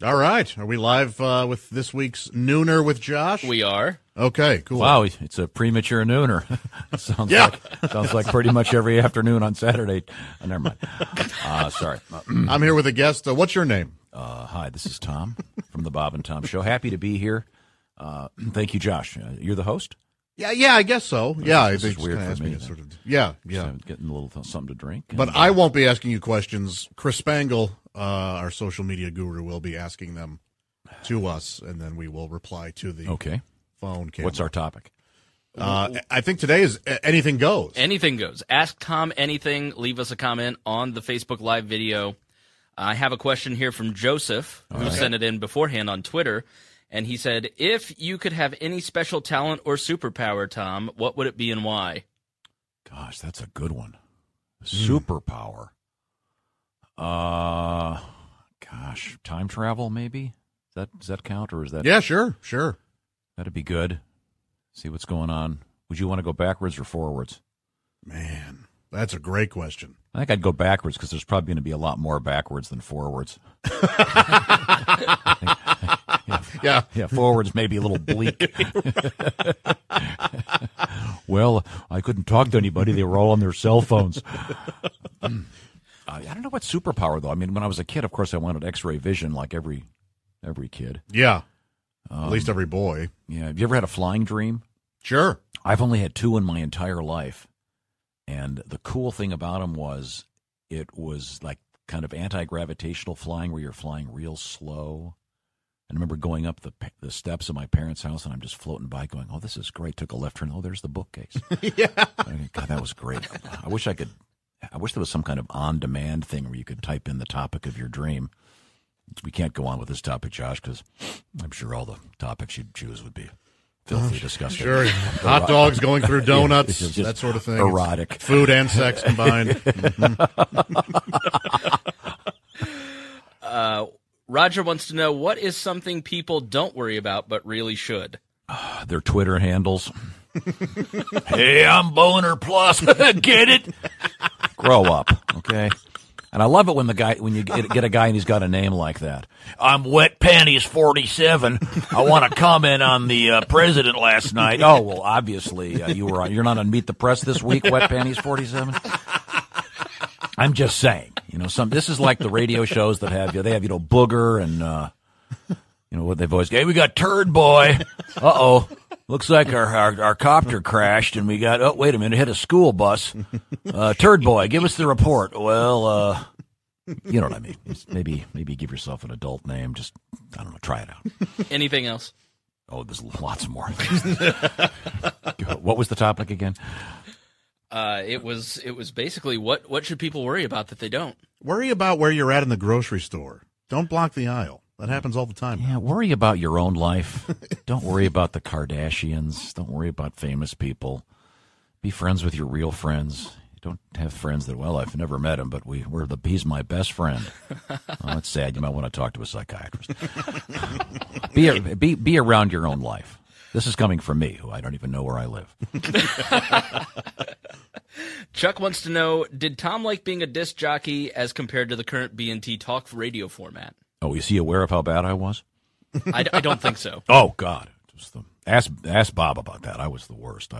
All right. Are we live with this week's Nooner with Josh? We are. Okay, cool. Wow, it's a premature nooner. Sounds yeah. like sounds like pretty much every afternoon on Saturday. Oh, never mind. Sorry. I'm here with a guest. What's your name? Hi, this is Tom from the Bob and Tom Show. Happy to be here. Thank you, Josh. You're the host? Yeah, I guess so. Yeah, this is weird for me. Sort of, yeah. So getting a little something to drink. But I won't be asking you questions. Chris Spangle, our social media guru, will be asking them to us, and then we will reply to the phone camera. What's our topic? I think today is Anything Goes. Anything Goes. Ask Tom anything. Leave us a comment on the Facebook Live video. I have a question here from Joseph, who sent it in beforehand on Twitter. And he said, if you could have any special talent or superpower, Tom, what would it be and why? Gosh, that's a good one. Superpower. Gosh, time travel maybe? Does that count or is that? Yeah, sure. That'd be good. See what's going on. Would you want to go backwards or forwards? Man, that's a great question. I think I'd go backwards because there's probably going to be a lot more backwards than forwards. Yeah, forwards may be a little bleak. Well, I couldn't talk to anybody. They were all on their cell phones. I don't know what superpower, though. I mean, when I was a kid, of course, I wanted X-ray vision like every kid. Yeah, at least every boy. Yeah. Have you ever had a flying dream? Sure. I've only had two in my entire life. And the cool thing about them was it was like kind of anti-gravitational flying where you're flying real slow. I remember going up the steps of my parents' house, and I'm just floating by going, oh, this is great. Took a left turn. Oh, there's the bookcase. Yeah. God, that was great. I wish there was some kind of on-demand thing where you could type in the topic of your dream. We can't go on with this topic, Josh, because I'm sure all the topics you'd choose would be filthy, disgusting. Sure. Hot dogs going through donuts, yeah, that sort of thing. Erotic. It's food and sex combined. Roger wants to know, what is something people don't worry about but really should? Their Twitter handles. Hey, I'm Boner Plus. Get it? Grow up, okay? And I love it when you get a guy and he's got a name like that. I'm Wet Panties 47. I want to comment on the president last night. Oh, well, obviously you're not on Meet the Press this week, Wet Panties 47. I'm just saying, this is like the radio shows that have Booger and, what they've always got. Hey, we got Turd Boy. Uh-oh. Looks like our copter crashed and we got, oh, wait a minute, hit a school bus. Turd Boy, give us the report. Well, you know what I mean. Maybe give yourself an adult name. Just, I don't know, try it out. Anything else? Oh, there's lots more. What was the topic again? It was basically what should people worry about that they don't? Worry about where you're at in the grocery store. Don't block the aisle. That happens all the time. Yeah, worry about your own life. Don't worry about the Kardashians. Don't worry about famous people. Be friends with your real friends. You don't have friends that, well, I've never met him, but he's my best friend. Oh, that's sad. You might want to talk to a psychiatrist. Be around your own life. This is coming from me, who I don't even know where I live. Chuck wants to know, did Tom like being a disc jockey as compared to the current B&T talk radio format? Oh, is he aware of how bad I was? I don't think so. Oh, God. Just ask Bob about that. I was the worst.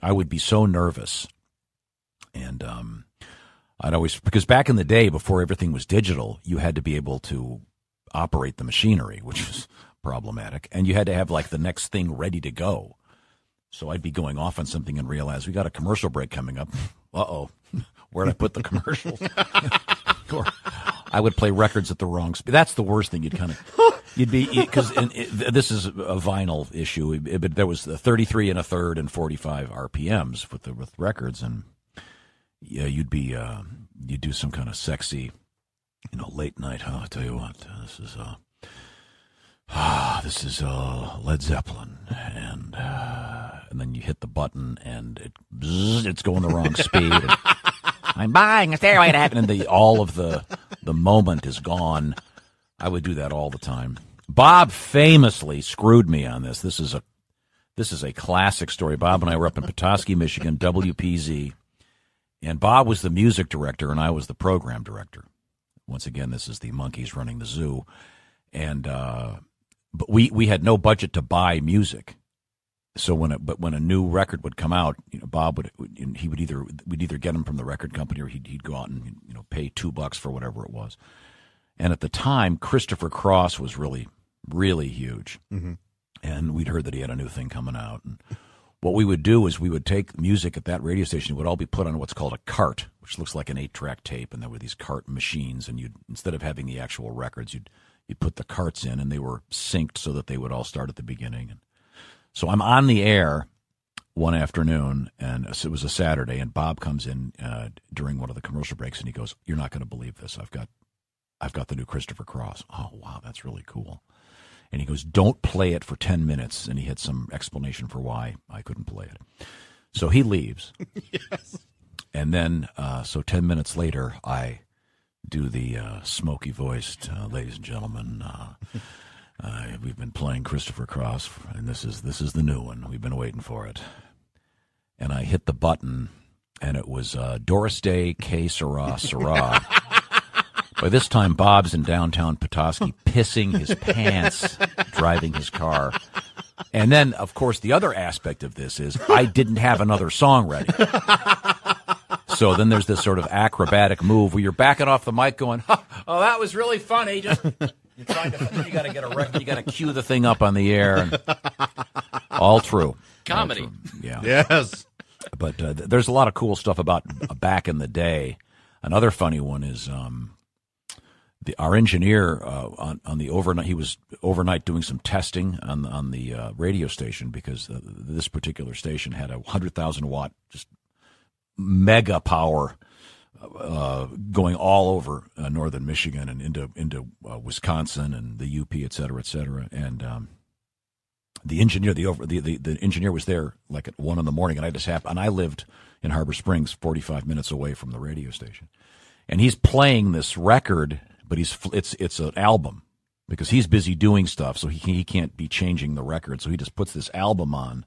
I would be so nervous. And I'd always, because back in the day, before everything was digital, you had to be able to operate the machinery, which was problematic, and you had to have like the next thing ready to go. So I'd be going off on something and realize we got a commercial break coming up. Uh-oh, where'd I put the commercials? Or I would play records at the wrong speed. That's the worst thing. Because this is a vinyl issue, but there was the 33 1/3 and 45 RPMs with records, and yeah, you'd do some kind of sexy, late night. Huh? I tell you what, this is Led Zeppelin, and then you hit the button, and it's going the wrong speed. And I'm buying a Stairway to Heaven, and all of the moment is gone. I would do that all the time. Bob famously screwed me on this. This is a classic story. Bob and I were up in Petoskey, Michigan, WPZ, and Bob was the music director, and I was the program director. Once again, this is the monkeys running the zoo. And but we had no budget to buy music. So when a new record would come out, you know, Bob would he would we'd either get them from the record company or he'd go out and, you know, pay $2 for whatever it was. And at the time, Christopher Cross was really huge. Mm-hmm. And we'd heard that he had a new thing coming out. And what we would do is we would take music at that radio station. It would all be put on what's called a cart, which looks like an 8-track tape. And there were these cart machines. And you'd, instead of having the actual records, you'd put the carts in, and they were synced so that they would all start at the beginning. And so I'm on the air one afternoon, and it was a Saturday, and Bob comes in during one of the commercial breaks, and he goes, "You're not going to believe this. I've got the new Christopher Cross." Oh, wow, that's really cool. And he goes, "Don't play it for 10 minutes. And he had some explanation for why I couldn't play it. So he leaves. Yes. And then, so 10 minutes later, I do the smoky-voiced, "Ladies and gentlemen, we've been playing Christopher Cross, and this is the new one. We've been waiting for it." And I hit the button, and it was Doris Day, "Que Sera, Sera." By this time, Bob's in downtown Petoskey, pissing his pants, driving his car. And then, of course, the other aspect of this is I didn't have another song ready. So then there's this sort of acrobatic move where you're backing off the mic going, "Oh, that was really funny." Just you're trying to, you got to get a record, you got to cue the thing up on the air. And all true. Comedy. All true. Yeah. Yes. But there's a lot of cool stuff about back in the day. Another funny one is... Our engineer on the overnight, he was overnight doing some testing on the radio station, because this particular station had a 100,000-watt just mega power going all over northern Michigan and into Wisconsin and the UP, et cetera, et cetera. And the engineer was there like at 1 a.m, and I lived in Harbor Springs, 45 minutes away from the radio station, and he's playing this record. But it's an album, because he's busy doing stuff, so he can't be changing the record. So he just puts this album on,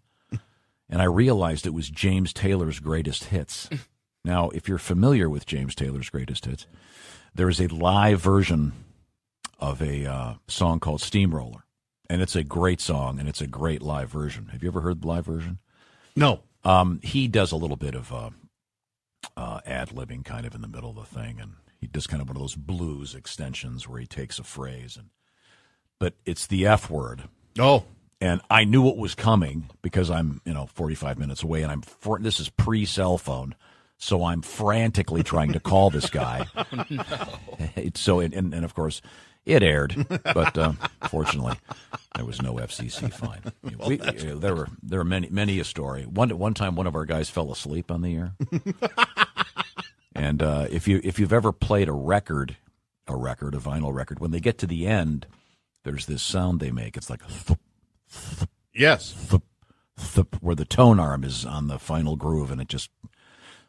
and I realized it was James Taylor's Greatest Hits. Now, if you're familiar with James Taylor's Greatest Hits, there is a live version of a song called Steamroller, and it's a great song, and it's a great live version. Have you ever heard the live version? No. He does a little bit of ad-libbing kind of in the middle of the thing, and he does kind of one of those blues extensions where he takes a phrase, but it's the F word. Oh, and I knew it was coming because I'm 45 minutes away, and this is pre-cell phone, so I'm frantically trying to call this guy. Oh, no. And of course it aired, but fortunately there was no FCC fine. There were many a story. One time, one of our guys fell asleep on the air. And if you've ever played a vinyl record, when they get to the end, there's this sound they make. It's like a thup, thup, yes, thup, thup, where the tone arm is on the final groove, and it just.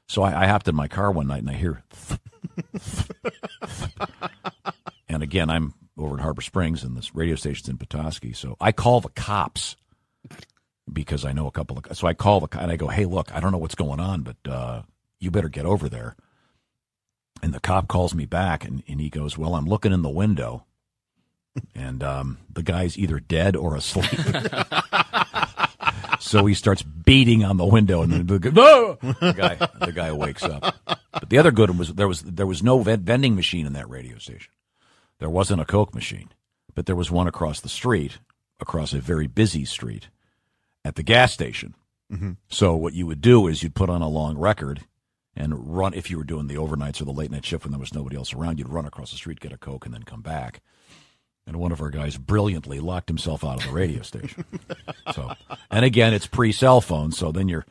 So I hopped in my car one night, and I hear, thup, thup, thup. And again, I'm over in Harbor Springs, and this radio station's in Petoskey, so I call the cops. Because I know a couple of, so I call the and I go, "Hey, look, I don't know what's going on, but you better get over there." And the cop calls me back, and he goes, "Well, I'm looking in the window, and the guy's either dead or asleep." So he starts beating on the window, and then the guy wakes up. But the other good one was there was no vending machine in that radio station. There wasn't a Coke machine, but there was one across the street, across a very busy street, at the gas station. Mm-hmm. So what you would do is you'd put on a long record. And run, if you were doing the overnights or the late night shift when there was nobody else around, you'd run across the street, get a Coke, and then come back. And one of our guys brilliantly locked himself out of the radio station. So, and again, it's pre-cell phone, so then you're,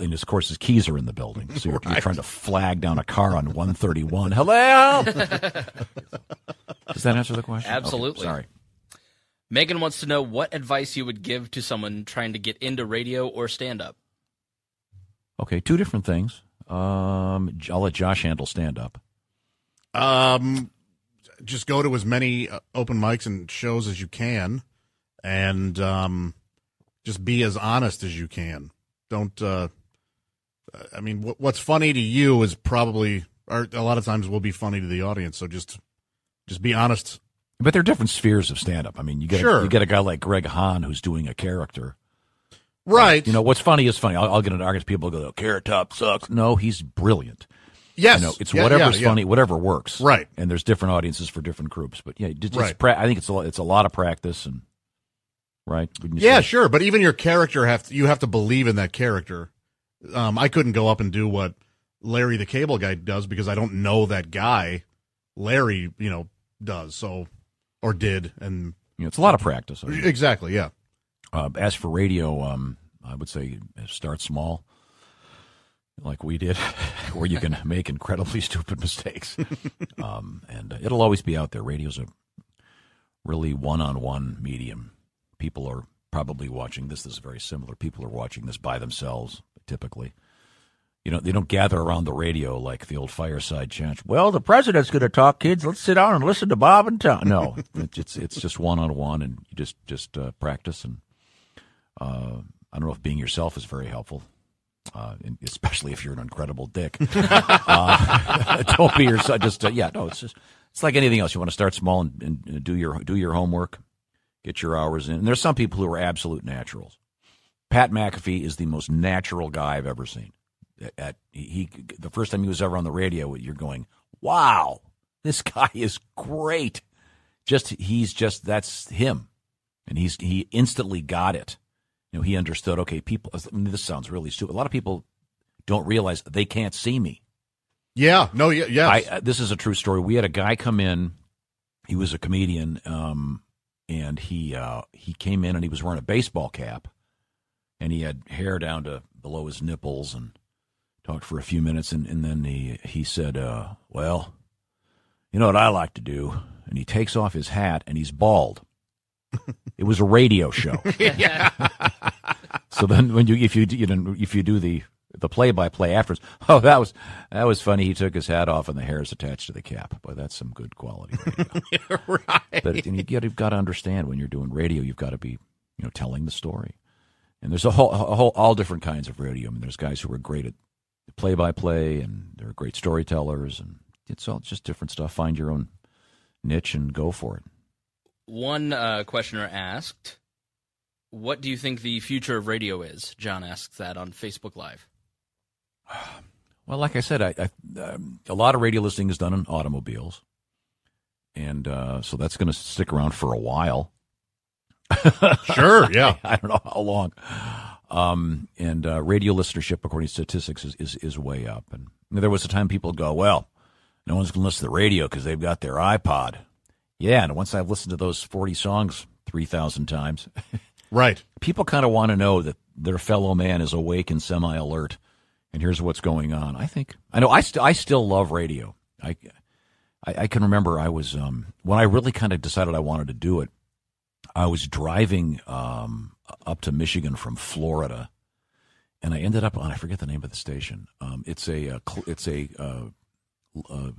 and of course his keys are in the building, so you're trying to flag down a car on 131. Hello? Does that answer the question? Absolutely. Okay, sorry. Megan wants to know what advice you would give to someone trying to get into radio or stand-up. Okay, two different things. I'll let Josh handle stand-up. Just go to as many open mics and shows as you can, and just be as honest as you can. Don't. I mean, what's funny to you is probably are a lot of times will be funny to the audience. So just be honest. But there are different spheres of stand-up. I mean, you get a guy like Greg Hahn who's doing a character. Right. You know, what's funny is funny. I'll get into arguments. People go, Carrot Top sucks. No, he's brilliant. Yes. You know, it's whatever's funny, whatever works. Right. And there's different audiences for different groups. But, yeah, I think it's a lot of practice. And right? Yeah, sure. But even your character, you have to believe in that character. I couldn't go up and do what Larry the Cable Guy does because I don't know that guy. Larry, does. So, or did. And it's a lot of practice. I mean. Exactly, yeah. As for radio, I would say start small, like we did, where you can make incredibly stupid mistakes. And it'll always be out there. Radio's a really one-on-one medium. People are probably watching this. This is very similar. People are watching this by themselves, typically. They don't gather around the radio like the old fireside chat. Well, the president's going to talk, kids. Let's sit down and listen to Bob and Tom. No, it's just one-on-one, and you just practice and... I don't know if being yourself is very helpful, especially if you're an incredible dick. Don't be yourself. It's like anything else. You want to start small and do your homework, get your hours in. And there's some people who are absolute naturals. Pat McAfee is the most natural guy I've ever seen. The first time he was ever on the radio, you're going, "Wow, this guy is great." That's him, and he instantly got it. He understood, okay, people, this sounds really stupid. A lot of people don't realize they can't see me. Yeah, no, yeah, yes. This is a true story. We had a guy come in. He was a comedian, and he came in and he was wearing a baseball cap, and he had hair down to below his nipples and talked for a few minutes, and then he said, well, you know what I like to do? And he takes off his hat, and he's bald. It was a radio show. Yeah. So then, when if you do the play-by-play afterwards, oh, that was funny. He took his hat off and the hair is attached to the cap. Boy, that's some good quality radio. Yeah, right. But you've got to understand when you're doing radio, you've got to be telling the story. And there's all different kinds of radio. I mean, there's guys who are great at play-by-play and they're great storytellers, and it's all just different stuff. Find your own niche and go for it. One questioner asked, what do you think the future of radio is? John asks that on Facebook Live. Well, like I said, a lot of radio listening is done in automobiles, and so that's going to stick around for a while. Sure, yeah. I don't know how long. And radio listenership, according to statistics, is way up. And there was a time people go, well, no one's going to listen to the radio because they've got their iPod. Yeah, and once I've listened to those 40 songs 3,000 times, right? People kind of want to know that their fellow man is awake and semi-alert, and here's what's going on. I still love radio. I can remember I was when I really kind of decided I wanted to do it. I was driving up to Michigan from Florida, and I ended up on, I forget the name of the station. It's one of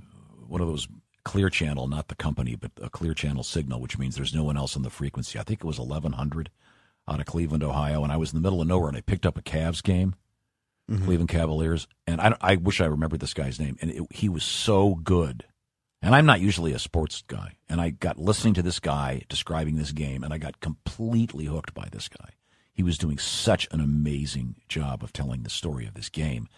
those. Clear channel, not the company, but a clear channel signal, which means there's no one else on the frequency. I think it was 1100 out of Cleveland, Ohio, and I was in the middle of nowhere, and I picked up a Cavs game, mm-hmm. Cleveland Cavaliers, and I wish I remembered this guy's name, and he was so good. And I'm not usually a sports guy, and I got listening to this guy describing this game, and I got completely hooked by this guy. He was doing such an amazing job of telling the story of this game.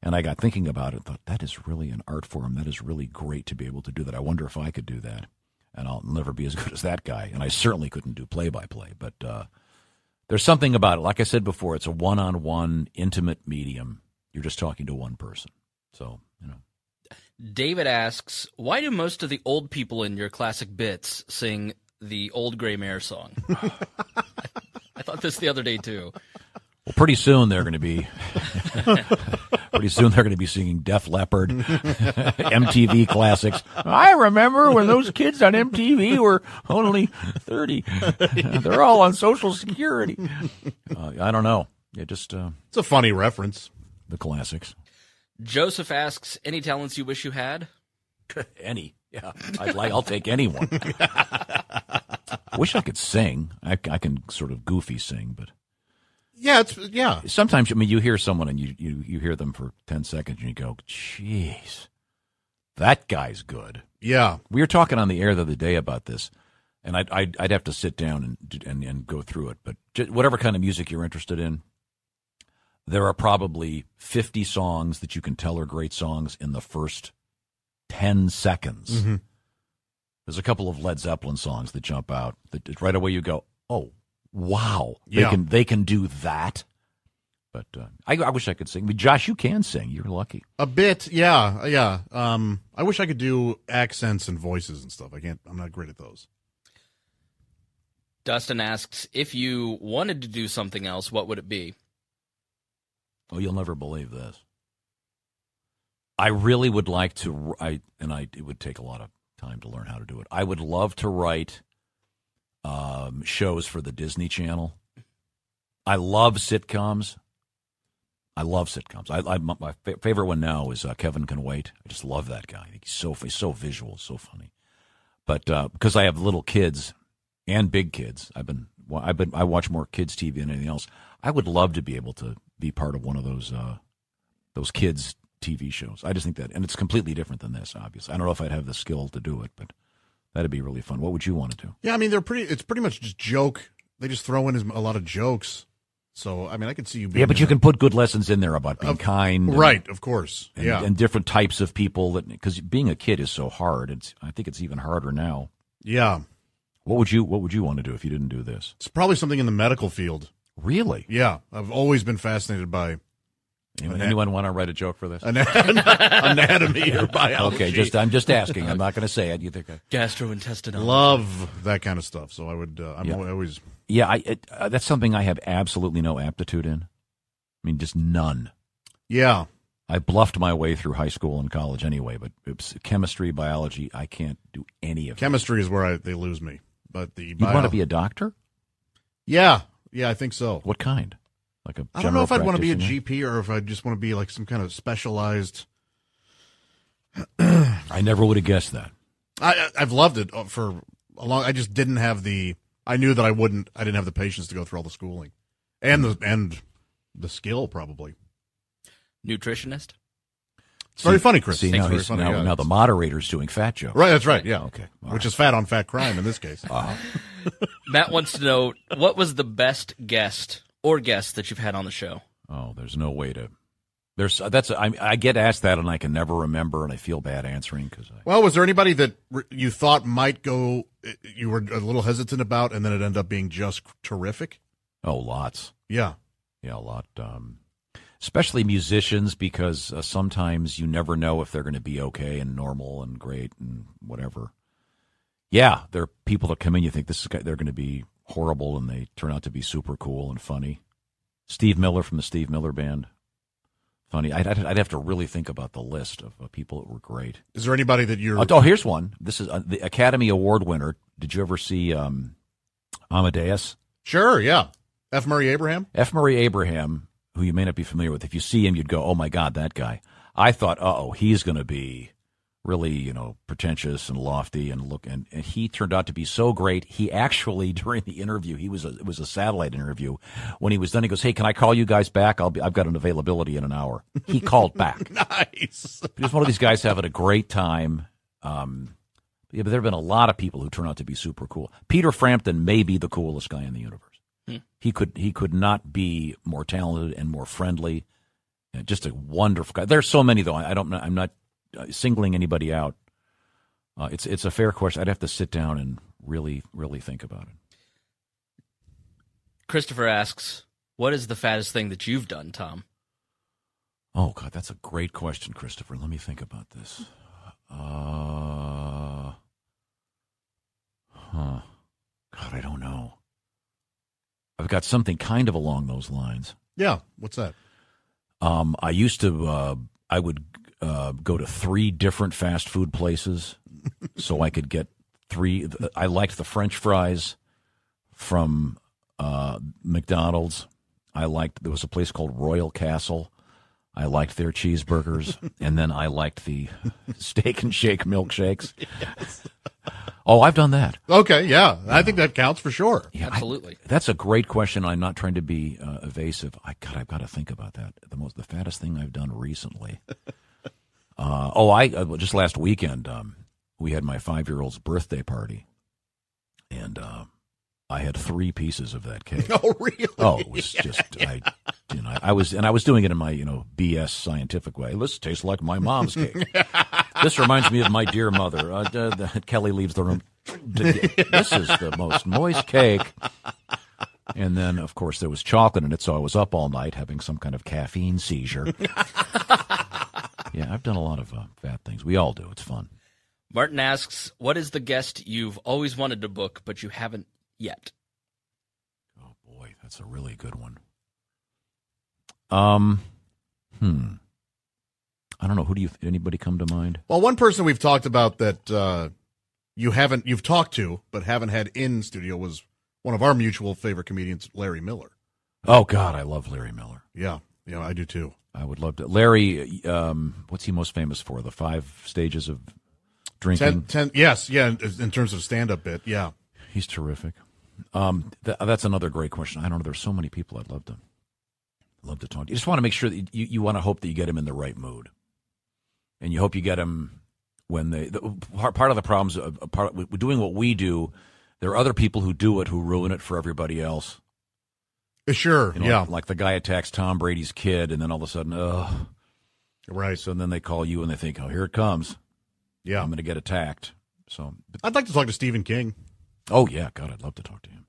And I got thinking about it and thought, that is really an art form. That is really great to be able to do that. I wonder if I could do that. And I'll never be as good as that guy. And I certainly couldn't do play-by-play. But there's something about it. Like I said before, it's a one-on-one, intimate medium. You're just talking to one person. So, David asks, why do most of the old people in your classic bits sing the Old Grey Mare song? I thought this the other day, too. Well, pretty soon they're going to be singing Def Leppard, MTV classics. I remember when those kids on MTV were only 30. They're all on Social Security. I don't know. It's a funny reference. The classics. Joseph asks, any talents you wish you had? Any. Yeah, I'll take anyone. I wish I could sing. I can sort of goofy sing, but. Yeah, yeah. Sometimes, you hear someone and you hear them for 10 seconds and you go, "Jeez, that guy's good. Yeah. We were talking on the air the other day about this, and I'd have to sit down and go through it. But just whatever kind of music you're interested in, there are probably 50 songs that you can tell are great songs in the first 10 seconds. Mm-hmm. There's a couple of Led Zeppelin songs that jump out that right away you go, oh, wow, they can do that. But I wish I could sing. But Josh, you can sing. You're lucky. A bit, yeah. I wish I could do accents and voices and stuff. I can't. I'm not great at those. Dustin asks, if you wanted to do something else, what would it be? Oh, you'll never believe this. I really would like to. It would take a lot of time to learn how to do it. I would love to write shows for the Disney Channel. I love sitcoms. My favorite one now is Kevin Can Wait. I just love that guy. He's so visual, so funny. But because I have little kids and big kids, I watch more kids TV than anything else. I would love to be able to be part of one of those kids TV shows. I just think that, and it's completely different than this, obviously. I don't know if I'd have the skill to do it, but that'd be really fun. What would you want to do? Yeah, I mean, it's pretty much just joke. They just throw in a lot of jokes. So, I mean, I could see you being... Yeah, but you can put good lessons in there about being kind. Right, of course. Yeah. And different types of people. Because being a kid is so hard. I think it's even harder now. Yeah. What would you want to do if you didn't do this? It's probably something in the medical field. Really? Yeah. I've always been fascinated by... Anyone want to write a joke for this? Anatomy or biology. Okay, I'm just asking. I'm not going to say it. You think gastrointestinal. Love that kind of stuff. So I would... always... Yeah, that's something I have absolutely no aptitude in. I mean, just none. Yeah. I bluffed my way through high school and college anyway, but chemistry, biology, I can't do any of it. Chemistry is where they lose me. But you want to be a doctor? Yeah. Yeah, I think so. What kind? Like I don't know if I'd want to be a GP or if I just want to be like some kind of specialized. I never would have guessed that. I've loved it for a long... I just didn't have the... I knew that I didn't have the patience to go through all the schooling and the skill, probably. Nutritionist? It's very funny, Chris. See, now the moderator's doing fat jokes. Right, that's right, yeah. Okay. Which is fat on fat crime in this case. Matt wants to know, what was the best guest or guests that you've had on the show? Oh, there's no way to... I get asked that, and I can never remember, and I feel bad answering. Well, was there anybody that you thought might go, you were a little hesitant about, and then it ended up being just terrific? Oh, lots. Yeah. Yeah, a lot. Especially musicians, because sometimes you never know if they're going to be okay and normal and great and whatever. Yeah, there are people that come in, you think they're going to be horrible, and they turn out to be super cool and funny. Steve Miller from the Steve Miller Band. Funny, I'd have to really think about the list of people that were great. Is there anybody that you're... Oh, here's one. This is the Academy Award winner. Did you ever see Amadeus? Sure, yeah. F. Murray Abraham? F. Murray Abraham, who you may not be familiar with. If you see him, you'd go, oh, my God, that guy. I thought, uh-oh, he's going to be really, pretentious and lofty. And he turned out to be so great. He actually, during the interview, it was a satellite interview. When he was done, he goes, hey, can I call you guys back? I've got an availability in an hour. He called back. Nice. But he's one of these guys having a great time. Yeah, but there have been a lot of people who turn out to be super cool. Peter Frampton may be the coolest guy in the universe. He could not be more talented and more friendly. And just a wonderful guy. There's so many, though. I don't know. I'm not singling anybody out. It's a fair question. I'd have to sit down and really, really think about it. Christopher asks, what is the fattest thing that you've done, Tom? Oh, God, that's a great question, Christopher. Let me think about this. God, I don't know. I've got something kind of along those lines. Yeah, what's that? I used to, I would... go to 3 different fast food places so I could get 3. I liked the French fries from McDonald's. There was a place called Royal Castle. I liked their cheeseburgers. And then I liked the Steak and Shake milkshakes. Yes. Oh, I've done that. Okay, yeah. I think that counts for sure. Yeah, absolutely. That's a great question. I'm not trying to be evasive. I've got to think about that. The fattest thing I've done recently... Just last weekend, we had my 5-year-old's birthday party, and I had 3 pieces of that cake. Oh, really? Oh, it was just, I was doing it in my, BS scientific way. This tastes like my mom's cake. This reminds me of my dear mother. Kelly leaves the room. This is the most moist cake. And then, of course, there was chocolate in it, so I was up all night having some kind of caffeine seizure. Yeah, I've done a lot of bad things. We all do. It's fun. Martin asks, what is the guest you've always wanted to book, but you haven't yet? Oh, boy, that's a really good one. I don't know. Anybody come to mind? Well, one person we've talked about that you've talked to but haven't had in studio was one of our mutual favorite comedians, Larry Miller. Oh, God, I love Larry Miller. Yeah, I do too. I would love to. Larry, what's he most famous for? The 5 stages of drinking? In terms of stand-up bit, yeah. He's terrific. That's another great question. I don't know. There's so many people I'd love to talk to. You just want to make sure that you want to hope that you get him in the right mood. And you hope you get him when part of the problems with doing what we do, there are other people who do it who ruin it for everybody else. Sure, yeah. Like the guy attacks Tom Brady's kid, and then all of a sudden, right. So then they call you, and they think, oh, here it comes. Yeah. I'm going to get attacked. So I'd like to talk to Stephen King. Oh, yeah. God, I'd love to talk to him.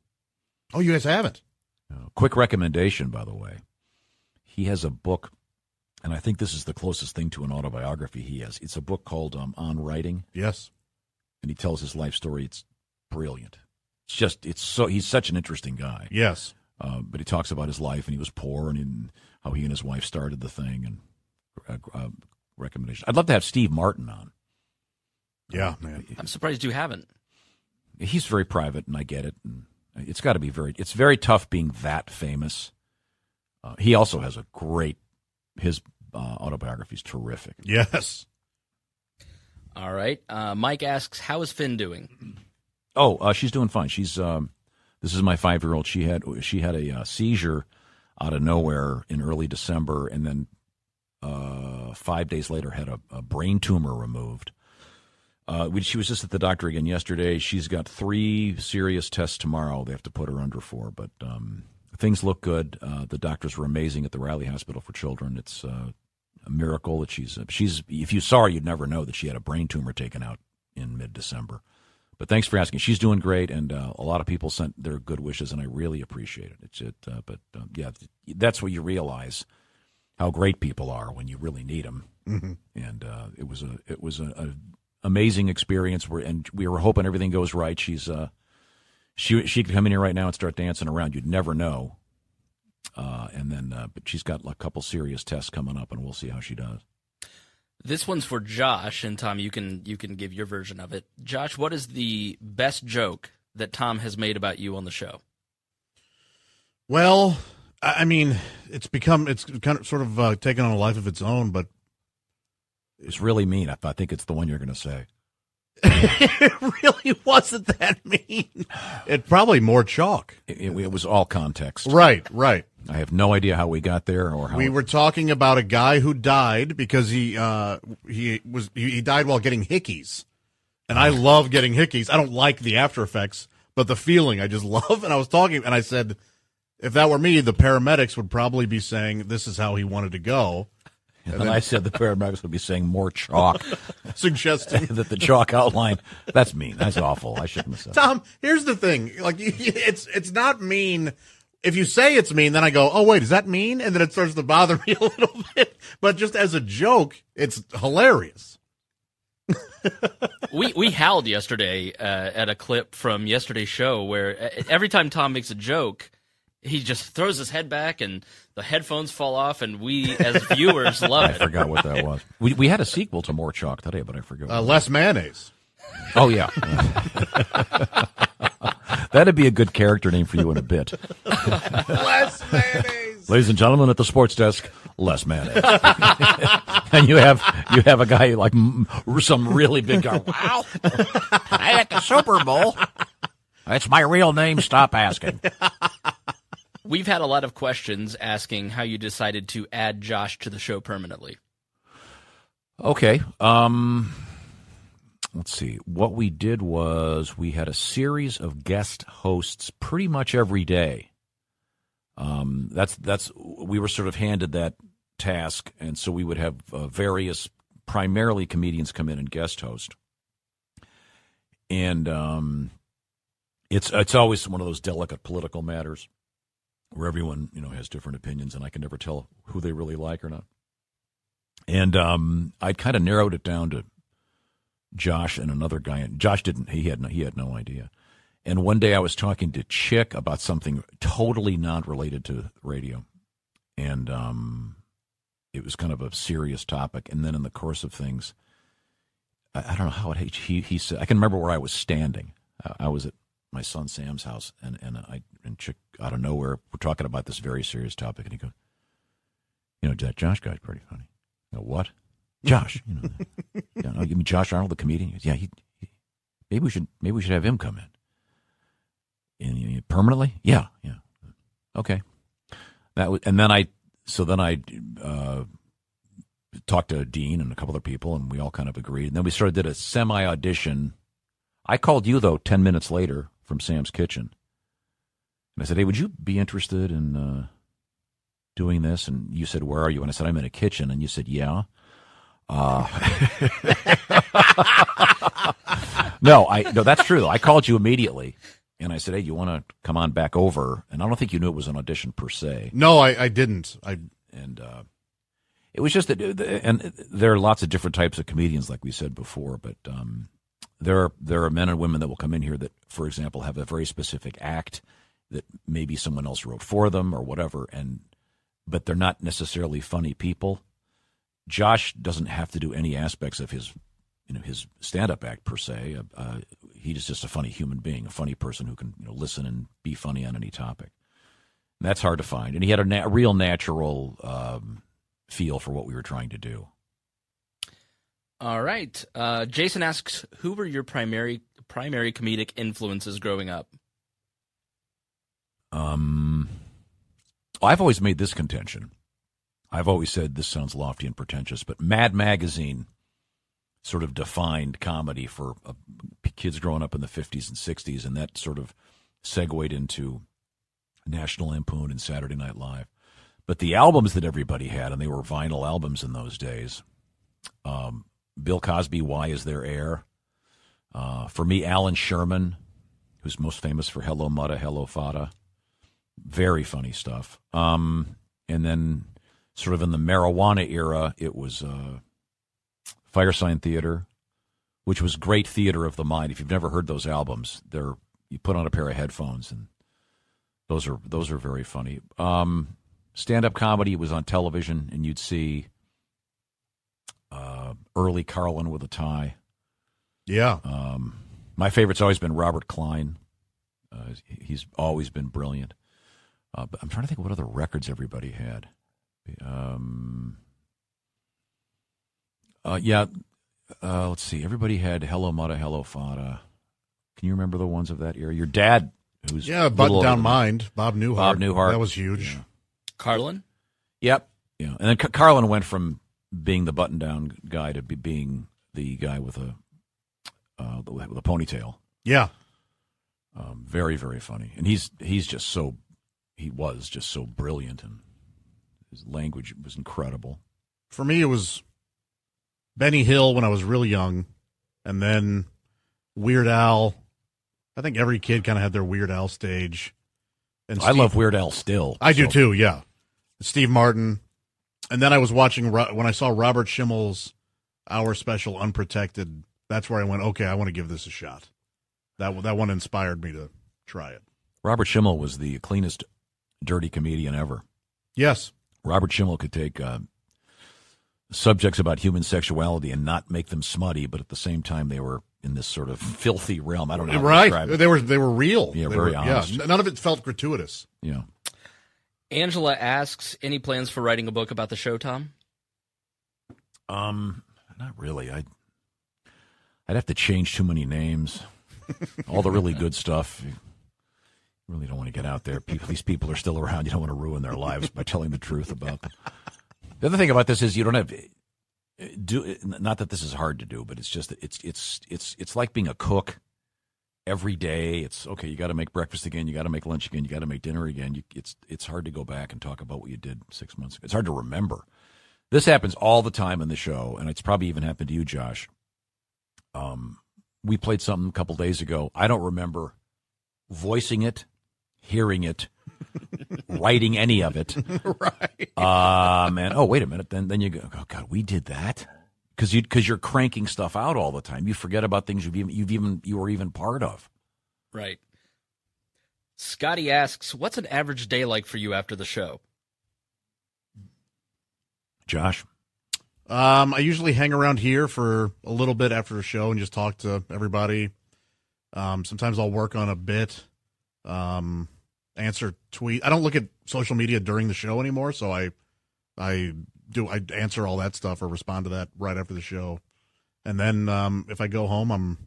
Oh, you guys haven't? Quick recommendation, by the way. He has a book, and I think this is the closest thing to an autobiography he has. It's a book called On Writing. Yes. And he tells his life story. It's brilliant. He's such an interesting guy. Yes. But he talks about his life, and he was poor, and how he and his wife started the thing, and recommendation. I'd love to have Steve Martin on. Yeah, man. I'm surprised you haven't. He's very private, and I get it. And it's got to be it's very tough being that famous. He also has a great, his autobiography is terrific. Yes. All right. Mike asks, how is Finn doing? Oh, she's doing fine. She's, this is my 5-year-old. She had a seizure out of nowhere in early December, and then 5 days later had a brain tumor removed. She was just at the doctor again yesterday. She's got 3 serious tests tomorrow. They have to put her under for, but things look good. The doctors were amazing at the Riley Hospital for Children. It's a miracle that she's. If you saw her, you'd never know that she had a brain tumor taken out in mid-December. But thanks for asking. She's doing great, and a lot of people sent their good wishes, and I really appreciate it. That's what you realize how great people are when you really need them. Mm-hmm. And it was an amazing experience. We were hoping everything goes right. She's she could come in here right now and start dancing around. You'd never know. But she's got a couple serious tests coming up, and we'll see how she does. This one's for Josh, and Tom, you can give your version of it. Josh, what is the best joke that Tom has made about you on the show? Well, I mean, it's kind of taken on a life of its own, but. It's really mean. I think it's the one you're going to say. It really wasn't that mean. It probably more chalk. It was all context. Right. I have no idea how we got there or how we were talking about a guy who died because he died while getting hickeys, and I love getting hickeys. I don't like the after effects, but the feeling I just love. And I was talking, and I said, if that were me, the paramedics would probably be saying this is how he wanted to go. And I said the paramedics would be saying more chalk. Suggesting that the chalk outline. That's mean. That's awful. I shouldn't have said that. Tom, here's the thing. Like, it's not mean. If you say it's mean, then I go, oh, wait, is that mean? And then it starts to bother me a little bit. But just as a joke, it's hilarious. We howled yesterday at a clip from yesterday's show where every time Tom makes a joke, he just throws his head back and the headphones fall off, and we as viewers love it. I forgot what that was. We had a sequel to More Chalk today, but I forgot. Less mayonnaise. Oh, yeah. That'd be a good character name for you in a bit. Less mayonnaise. Ladies and gentlemen, at the sports desk, less mayonnaise. And you have a guy like some really big guy. Wow. I at the Super Bowl. It's my real name. Stop asking. We've had a lot of questions asking how you decided to add Josh to the show permanently. Okay. Let's see. What we did was we had a series of guest hosts pretty much every day. That's we were sort of handed that task, and so we would have various, primarily comedians, come in and guest host. And it's always one of those delicate political matters where everyone, you know, has different opinions, and I can never tell who they really like or not. And I kind of narrowed it down to Josh and another guy. And Josh didn't. He had no idea. And one day I was talking to Chick about something totally not related to radio, and it was kind of a serious topic. And then in the course of things, I don't know how it. He said, I can remember where I was standing. I was at my son Sam's house, and Chick, out of nowhere, we're talking about this very serious topic, and he goes, "You know, that Josh guy's pretty funny." I go, "What? Josh? You know, you mean Josh Arnold, the comedian?" He goes, "Yeah, he. Maybe we should have him come in." And you, permanently? Yeah. Okay. That was, and then I talked to Dean and a couple other people, and we all kind of agreed. And then we sort of did a semi-audition. I called you, though, 10 minutes later from Sam's Kitchen. And I said, "Hey, would you be interested in doing this?" And you said, "Where are you?" And I said, "I'm in a kitchen." And you said, "Yeah." No, that's true, though. I called you immediately. And I said, "Hey, you want to come on back over?" And I don't think you knew it was an audition per se. No, I didn't. It was just that, and there are lots of different types of comedians, like we said before, but there are men and women that will come in here that, for example, have a very specific act that maybe someone else wrote for them or whatever, but they're not necessarily funny people. Josh doesn't have to do any aspects of his, you know, his stand-up act per se. He's just a funny human being, a funny person who can, you know, listen and be funny on any topic. And that's hard to find. And he had a real natural feel for what we were trying to do. All right. Jason asks, who were your primary comedic influences growing up? I've always made this contention. I've always said this sounds lofty and pretentious, but Mad Magazine sort of defined comedy for kids growing up in the 50s and 60s, and that sort of segued into National Lampoon and Saturday Night Live. But the albums that everybody had, and they were vinyl albums in those days, Bill Cosby, Why Is There Air? For me, Alan Sherman, who's most famous for Hello Mutta, Hello Fata. Very funny stuff. And then sort of in the marijuana era, it was Firesign Theater, which was great theater of the mind. If you've never heard those albums, you put on a pair of headphones, and those are very funny. Stand-up comedy was on television, and you'd see early Carlin with a tie. Yeah. My favorite's always been Robert Klein. He's always been brilliant. But I'm trying to think of what other records everybody had. Let's see. Everybody had Hello Mutta, Hello Fata. Can you remember the ones of that era? Your dad, who's... Yeah, Button Down Mind, Bob Newhart. That was huge. Yeah. Carlin? Yep. Yeah. And then Carlin went from being the button-down guy to being the guy with a ponytail. Yeah. Very, very funny. And he was just so brilliant, and his language was incredible. For me, it was Benny Hill when I was real young, and then Weird Al. I think every kid kind of had their Weird Al stage. And I love Weird Al still. I do too, yeah. Steve Martin. And then I was watching, when I saw Robert Schimmel's hour special, Unprotected, that's where I went, okay, I want to give this a shot. That one inspired me to try it. Robert Schimmel was the cleanest, dirty comedian ever. Yes. Robert Schimmel could take subjects about human sexuality and not make them smutty, but at the same time they were in this sort of filthy realm. I don't know how to describe it. They were real. Yeah, very honest. Yeah. None of it felt gratuitous. Yeah. Angela asks, any plans for writing a book about the show, Tom? Not really. I'd have to change too many names. All the really good stuff. You really don't want to get out there. These people are still around. You don't want to ruin their lives by telling the truth about them. The other thing about this is you don't have do, not that this is hard to do, but it's just that it's like being a cook every day. It's okay. You got to make breakfast again. You got to make lunch again. You got to make dinner again. It's hard to go back and talk about what you did 6 months ago. It's hard to remember. This happens all the time in the show, and it's probably even happened to you, Josh. We played something a couple days ago. I don't remember voicing it, hearing it, writing any of it. Right. And, oh, wait a minute. Then you go, oh, God, we did that? Because you're cranking stuff out all the time. You forget about things you were even part of. Right. Scotty asks, what's an average day like for you after the show? Josh? I usually hang around here for a little bit after the show and just talk to everybody. Sometimes I'll work on a bit, answer tweet. I don't look at social media during the show anymore, so I answer all that stuff or respond to that right after the show. And then if I go home, I'm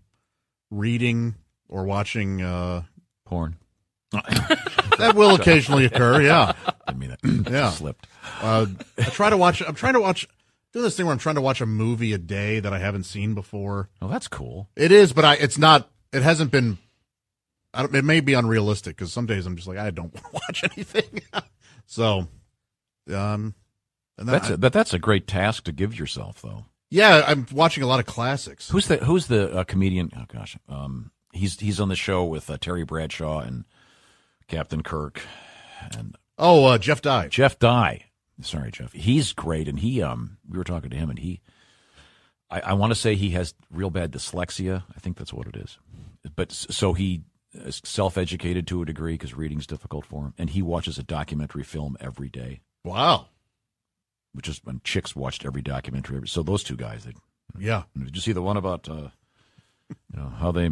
reading or watching porn. That will occasionally occur, yeah. I mean, that yeah. Slipped. Do this thing where I'm trying to watch a movie a day that I haven't seen before. Oh, that's cool. It is, but it's not. It hasn't been. It may be unrealistic because some days I'm just like I don't want to watch anything. So, and that's a great task to give yourself, though. Yeah, I'm watching a lot of classics. Who's the comedian? Oh gosh, he's on the show with Terry Bradshaw and Captain Kirk, and Jeff Dye. Jeff Dye. Sorry, Jeff. He's great, and he we were talking to him, and I want to say he has real bad dyslexia. I think that's what it is. But so he is self-educated to a degree because reading's difficult for him, and he watches a documentary film every day. Wow. Which is when chicks watched every documentary. So those two guys. Yeah. Did you see the one about how they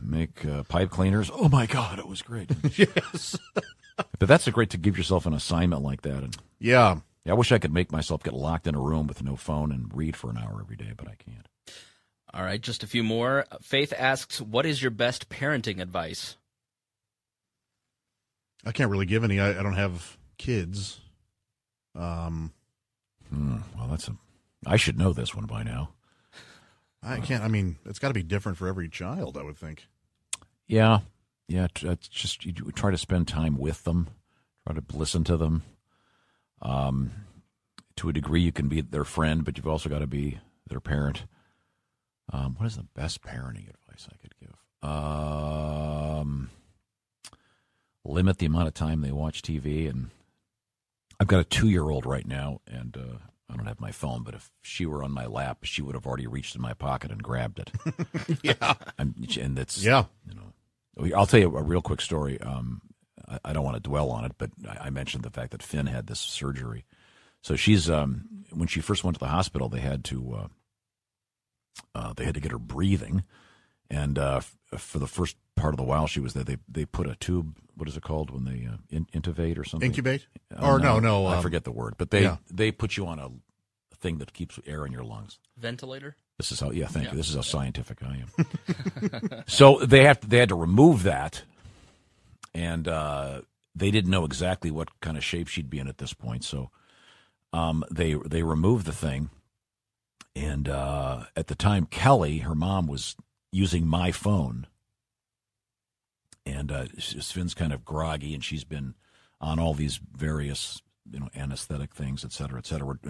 make pipe cleaners? Oh, my God, it was great. Yes. But that's great to give yourself an assignment like that. And yeah, I wish I could make myself get locked in a room with no phone and read for an hour every day, but I can't. All right, just a few more. Faith asks, what is your best parenting advice? I can't really give any. I don't have kids. Well, I should know this one by now. I can't. I mean, it's got to be different for every child, I would think. Yeah. Yeah, it's just you try to spend time with them, try to listen to them. To a degree, you can be their friend, but you've also got to be their parent. What is the best parenting advice I could give? Limit the amount of time they watch TV. And I've got a 2-year-old right now, and I don't have my phone, but if she were on my lap, she would have already reached in my pocket and grabbed it. Yeah. And that's, yeah, you know. I'll tell you a real quick story. I don't want to dwell on it, but I mentioned the fact that Finn had this surgery. So she's when she first went to the hospital, they had to get her breathing, and for the first part of the while she was there, they put a tube. What is it called when they intubate or something? Incubate? I forget the word. But they put you on a thing that keeps air in your lungs. Ventilator. This is how, yeah, thank you. This is how scientific I am. So they had to remove that, and they didn't know exactly what kind of shape she'd be in at this point. So they removed the thing, and at the time, Kelly, her mom, was using my phone, and Finn's kind of groggy, and she's been on all these various anesthetic things, et cetera,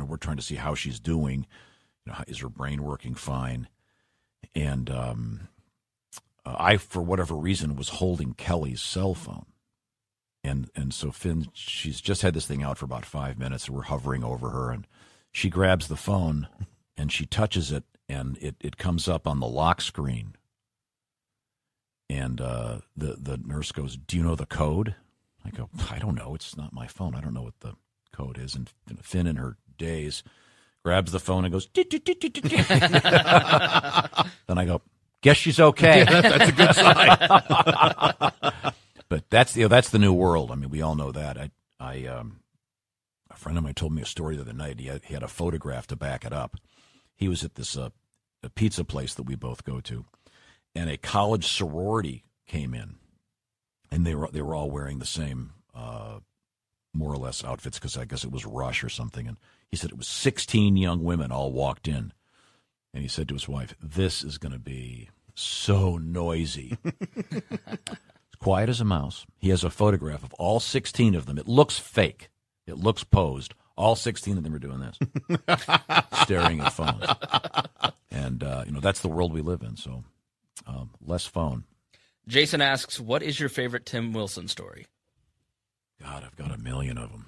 we're trying to see how she's doing. Is her brain working fine? And I, for whatever reason, was holding Kelly's cell phone. And so Finn, she's just had this thing out for about 5 minutes. We're hovering over her, and she grabs the phone, and she touches it, and it comes up on the lock screen. And the nurse goes, do you know the code? I go, I don't know. It's not my phone. I don't know what the code is. And Finn, in her daze, grabs the phone and goes, then I go, guess she's okay. Yeah, that's a good sign. But that's the new world. I mean, we all know that. A friend of mine told me a story the other night. He had a photograph to back it up. He was at this a pizza place that we both go to, and a college sorority came in, and they were all wearing the same more or less outfits because I guess it was rush or something, and He said it was 16 young women all walked in. And he said to his wife, this is going to be so noisy. It's quiet as a mouse. He has a photograph of all 16 of them. It looks fake. It looks posed. All 16 of them are doing this, staring at phones. And, you know, that's the world we live in, so less phone. Jason asks, what is your favorite Tim Wilson story? God, I've got a million of them.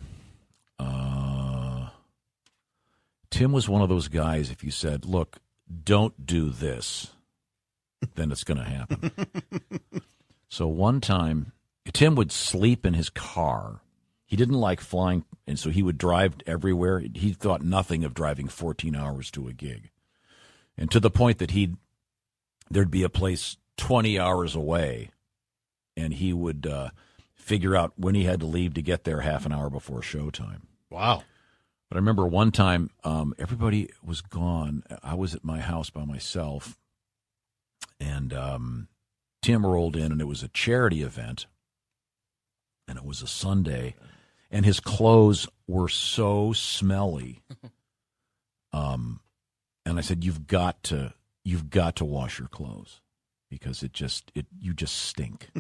Tim was one of those guys, if you said, look, don't do this, then it's going to happen. So one time, Tim would sleep in his car. He didn't like flying, and so he would drive everywhere. He thought nothing of driving 14 hours to a gig. And to the point that there'd be a place 20 hours away, and he would figure out when he had to leave to get there half an hour before showtime. Wow. But I remember one time everybody was gone. I was at my house by myself, and Tim rolled in, and it was a charity event, and it was a Sunday, and his clothes were so smelly. And I said, "You've got to wash your clothes because you just stink."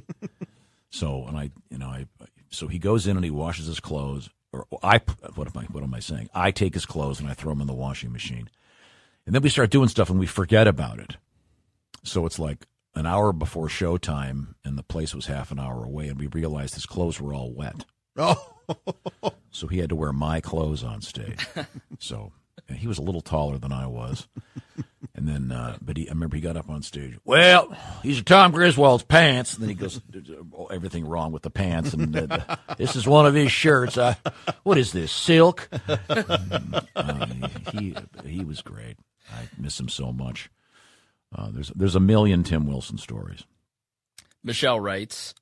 So, and so he goes in and he washes his clothes. Or what am I saying? I take his clothes and I throw them in the washing machine, and then we start doing stuff and we forget about it. So it's like an hour before showtime, and the place was half an hour away, and we realized his clothes were all wet. Oh, so he had to wear my clothes on stage. So he was a little taller than I was, and then I remember he got up on stage. Well, these are Tom Griswold's pants, and then he goes, everything wrong with the pants, and this is one of his shirts. What is this, silk? He was great. I miss him so much. There's a million Tim Wilson stories. Michelle writes,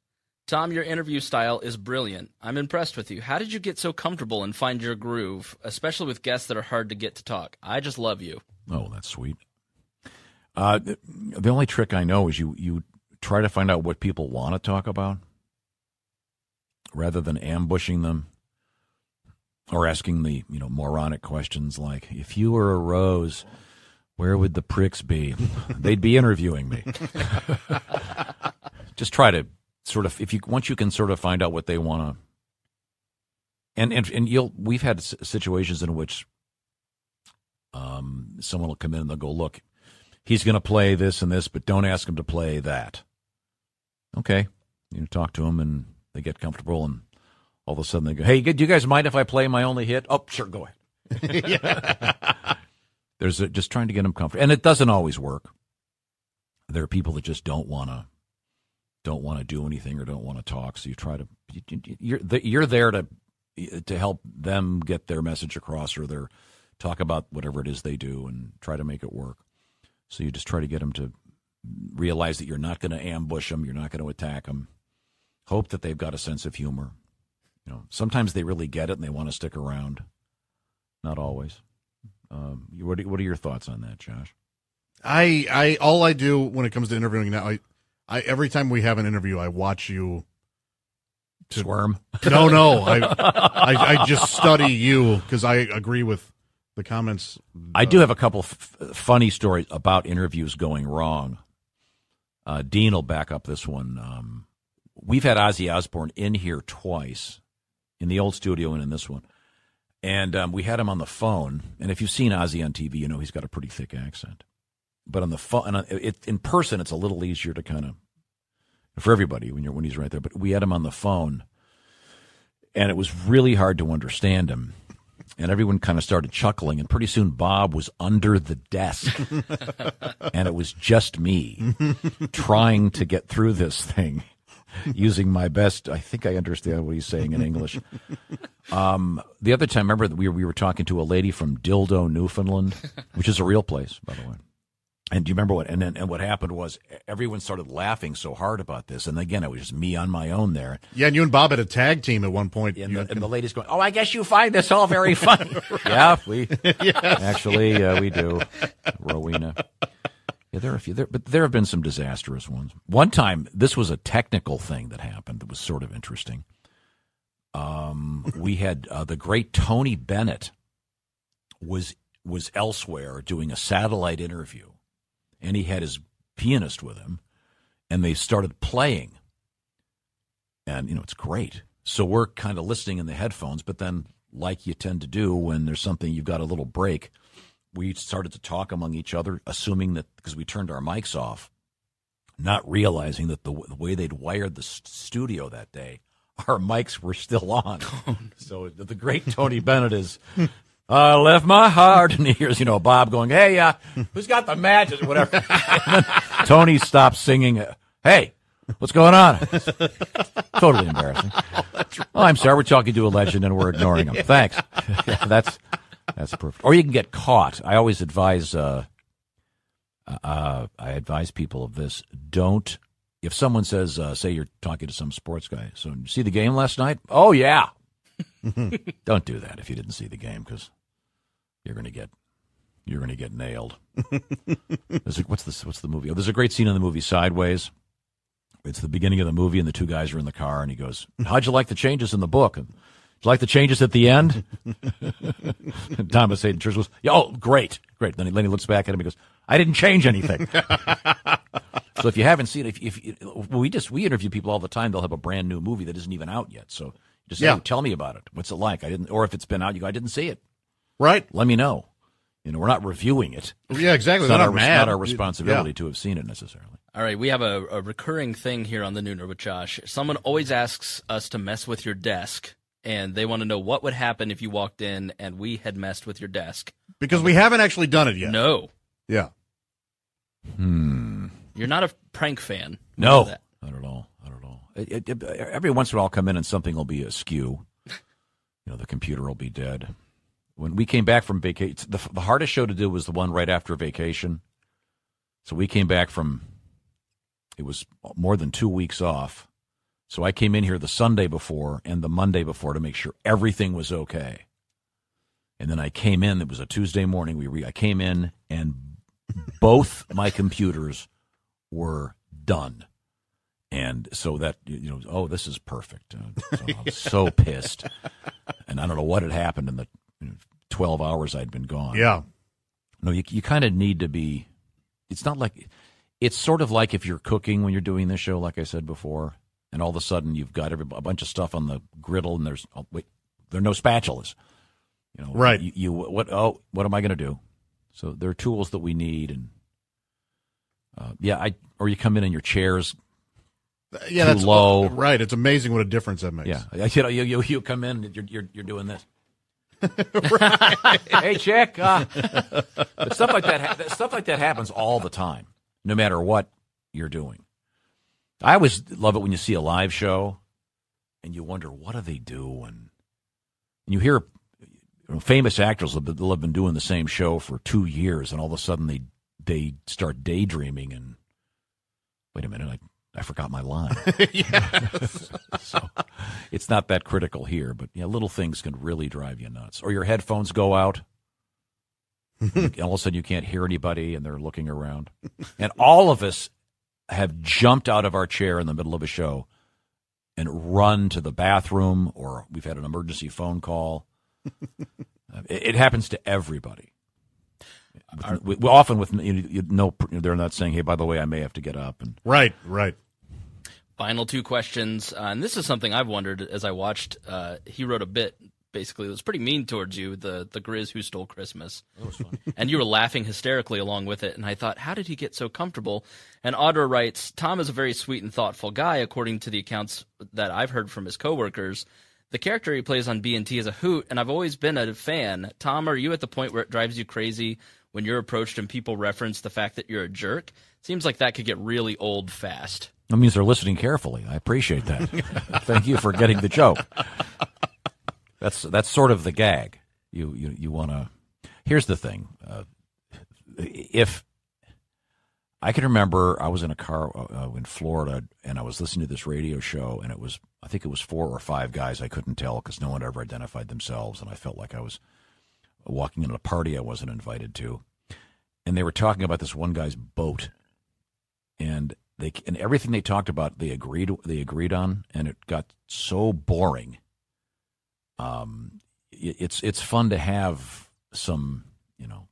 Tom, your interview style is brilliant. I'm impressed with you. How did you get so comfortable and find your groove, especially with guests that are hard to get to talk? I just love you. Oh, that's sweet. The only trick I know is you try to find out what people want to talk about rather than ambushing them or asking the moronic questions like, if you were a rose, where would the pricks be? They'd be interviewing me. Just try to sort of, once you can sort of find out what they want to, and we've had situations in which someone will come in and they'll go, look, he's going to play this and this, but don't ask him to play that. Okay. Talk to him and they get comfortable, and all of a sudden they go, hey, do you guys mind if I play my only hit? Oh, sure, go ahead. Yeah. There's just trying to get them comfortable, and it doesn't always work. There are people that just don't want to do anything or don't want to talk. So you try to you're there to help them get their message across, or their talk about whatever it is they do, and try to make it work. So you just try to get them to realize that you're not going to ambush them, you're not going to attack them. Hope that they've got a sense of humor. Sometimes they really get it and they want to stick around. Not always. What are your thoughts on that, Josh? All I do when it comes to interviewing now, every time we have an interview, I watch you squirm. No, I just study you because I agree with the comments. I do have a couple funny stories about interviews going wrong. Dean will back up this one. We've had Ozzy Osbourne in here twice, in the old studio and in this one. And we had him on the phone, and if you've seen Ozzy on TV, he's got a pretty thick accent. But on the phone, in person, it's a little easier to kind of, for everybody, when he's right there. But we had him on the phone, and it was really hard to understand him. And everyone kind of started chuckling, and pretty soon Bob was under the desk. And it was just me trying to get through this thing. Using my best, I think I understand what he's saying in English. The other time, remember, we were talking to a lady from Dildo, Newfoundland, which is a real place, by the way. And do you remember what? And what happened was everyone started laughing so hard about this. And again, it was just me on my own there. Yeah, and you and Bob had a tag team at one point. And the lady's going, "Oh, I guess you find this all very funny." Yeah, we do, Rowena. Yeah, there are a few, but there have been some disastrous ones. One time, this was a technical thing that happened that was sort of interesting. We had the great Tony Bennett was elsewhere doing a satellite interview, and he had his pianist with him, and they started playing. And, you know, it's great. So we're kind of listening in the headphones, but then, like you tend to do when there's something, you've got a little break, we started to talk among each other, assuming that, because we turned our mics off, not realizing that the way they'd wired the studio that day, our mics were still on. So the great Tony Bennett is... I left my heart, and he hears, you know, Bob going, hey, who's got the matches or whatever. Tony stops singing, hey, what's going on? It's totally embarrassing. Oh, well, I'm sorry, we're talking to a legend, and we're ignoring him. Yeah. Thanks. Yeah, that's perfect. Or you can get caught. I always advise I advise people of this. Don't, if someone says, say you're talking to some sports guy, so you see the game last night? Oh, yeah. Don't do that if you didn't see the game, because... You're gonna get nailed. What's the movie? Oh, there's a great scene in the movie Sideways. It's the beginning of the movie, and the two guys are in the car, and he goes, "How'd you like the changes in the book? And, did you like the changes at the end?" And Thomas Hayden Church goes, "Oh, great." Then he looks back at him and goes, "I didn't change anything." So if you haven't seen it, we interview people all the time, they'll have a brand new movie that isn't even out yet. So just say, tell me about it. What's it like? I didn't, or if it's been out, you go, I didn't see it. Right. Let me know. You know, we're not reviewing it. Yeah, exactly. It's not our responsibility to have seen it necessarily. All right, we have a recurring thing here on the Nooner with Josh. Someone always asks us to mess with your desk, and they want to know what would happen if you walked in and we had messed with your desk. Because we haven't actually done it yet. No. Yeah. You're not a prank fan. No. Not at all. Every once in a while I'll come in and something will be askew. You know, the computer will be dead. When we came back from vacation, the hardest show to do was the one right after vacation. So we came back from, it was more than 2 weeks off. So I came in here the Sunday before and the Monday before to make sure everything was okay. And then I came in, it was a Tuesday morning, I came in and both my computers were done. And so that, you know, oh, this is perfect. So I was so pissed. And I don't know what had happened in the 12 hours I'd been gone. Yeah. No, you kind of need to be, it's not like, it's sort of like if you're cooking when you're doing this show, like I said before, and all of a sudden you've got a bunch of stuff on the griddle and there are no spatulas. You know, right. What am I going to do? So there are tools that we need. And or you come in and your chair's too low. Right. It's amazing what a difference that makes. Yeah. You know, you come in and you're doing this. Hey, Chick. Stuff like that happens all the time, no matter what you're doing. I always love it when you see a live show, and you wonder what do they do, and you hear, you know, famous actors will have been doing the same show for 2 years, and all of a sudden they start daydreaming and wait a minute, I forgot my line. Yes. So it's not that critical here, but yeah, little things can really drive you nuts. Or your headphones go out, and all of a sudden you can't hear anybody, and they're looking around. And all of us have jumped out of our chair in the middle of a show and run to the bathroom, or we've had an emergency phone call. It happens to everybody. Often with no, they're not saying, hey, by the way, I may have to get up. And right. Final two questions, and this is something I've wondered as I watched. He wrote a bit, basically, that was pretty mean towards you, the Grizz Who Stole Christmas. That was fun. And you were laughing hysterically along with it, and I thought, how did he get so comfortable? And Audra writes, Tom is a very sweet and thoughtful guy, according to the accounts that I've heard from his coworkers. The character he plays on B&T is a hoot, and I've always been a fan. Tom, are you at the point where it drives you crazy when you're approached and people reference the fact that you're a jerk? Seems like that could get really old fast. That means they're listening carefully. I appreciate that. Thank you for getting the joke. That's sort of the gag. You want to... Here's the thing. If I can remember, I was in a car in Florida, and I was listening to this radio show, and I think it was 4 or 5 guys. I couldn't tell because no one ever identified themselves, and I felt like I was walking into a party I wasn't invited to, and they were talking about this one guy's boat, and everything they talked about they agreed on, and it got so boring. It's fun to have some, you know,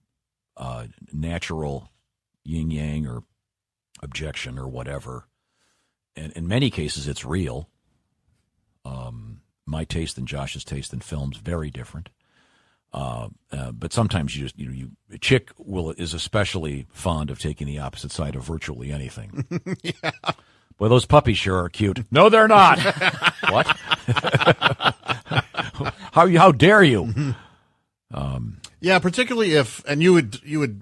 natural yin yang or objection or whatever. And in many cases, it's real. My taste and Josh's taste in films very different. But sometimes you just, you know, Chick is especially fond of taking the opposite side of virtually anything. Yeah. Boy, those puppies sure are cute. No, they're not. What? How dare you? Mm-hmm. Yeah, particularly if, and you would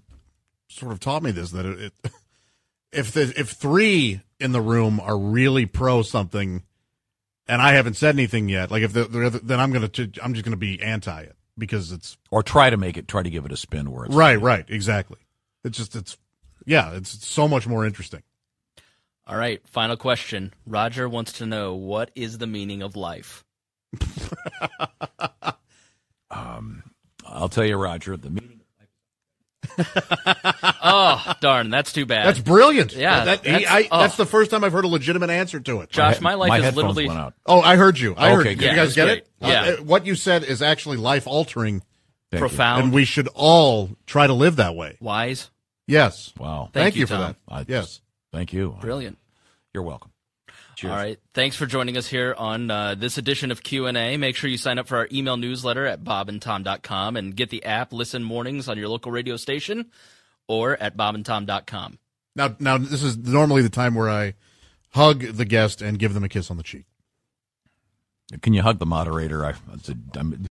sort of taught me this, that if three in the room are really pro something, and I haven't said anything yet, like if the then I'm just gonna be anti it. Because it's, or try to give it a spin where it's right, exactly. It's so much more interesting. All right, final question. Roger wants to know, what is the meaning of life? I'll tell you, Roger, the meaning of life. Oh, darn, that's too bad. That's brilliant. Yeah, that's the first time I've heard a legitimate answer to it. Josh, my life is literally. Went out. Oh, I heard you. Okay, good. You guys get great. It? Yeah. What you said is actually life-altering. Profound. You. And we should all try to live that way. Wise. Yes. Wow. Thank you for Tom. That. Yes. Thank you. Brilliant. You're welcome. Cheers. All right. Thanks for joining us here on this edition of Q&A. Make sure you sign up for our email newsletter at bobandtom.com and get the app, listen mornings on your local radio station or at bobandtom.com. Now, this is normally the time where I hug the guest and give them a kiss on the cheek. Can you hug the moderator? I said,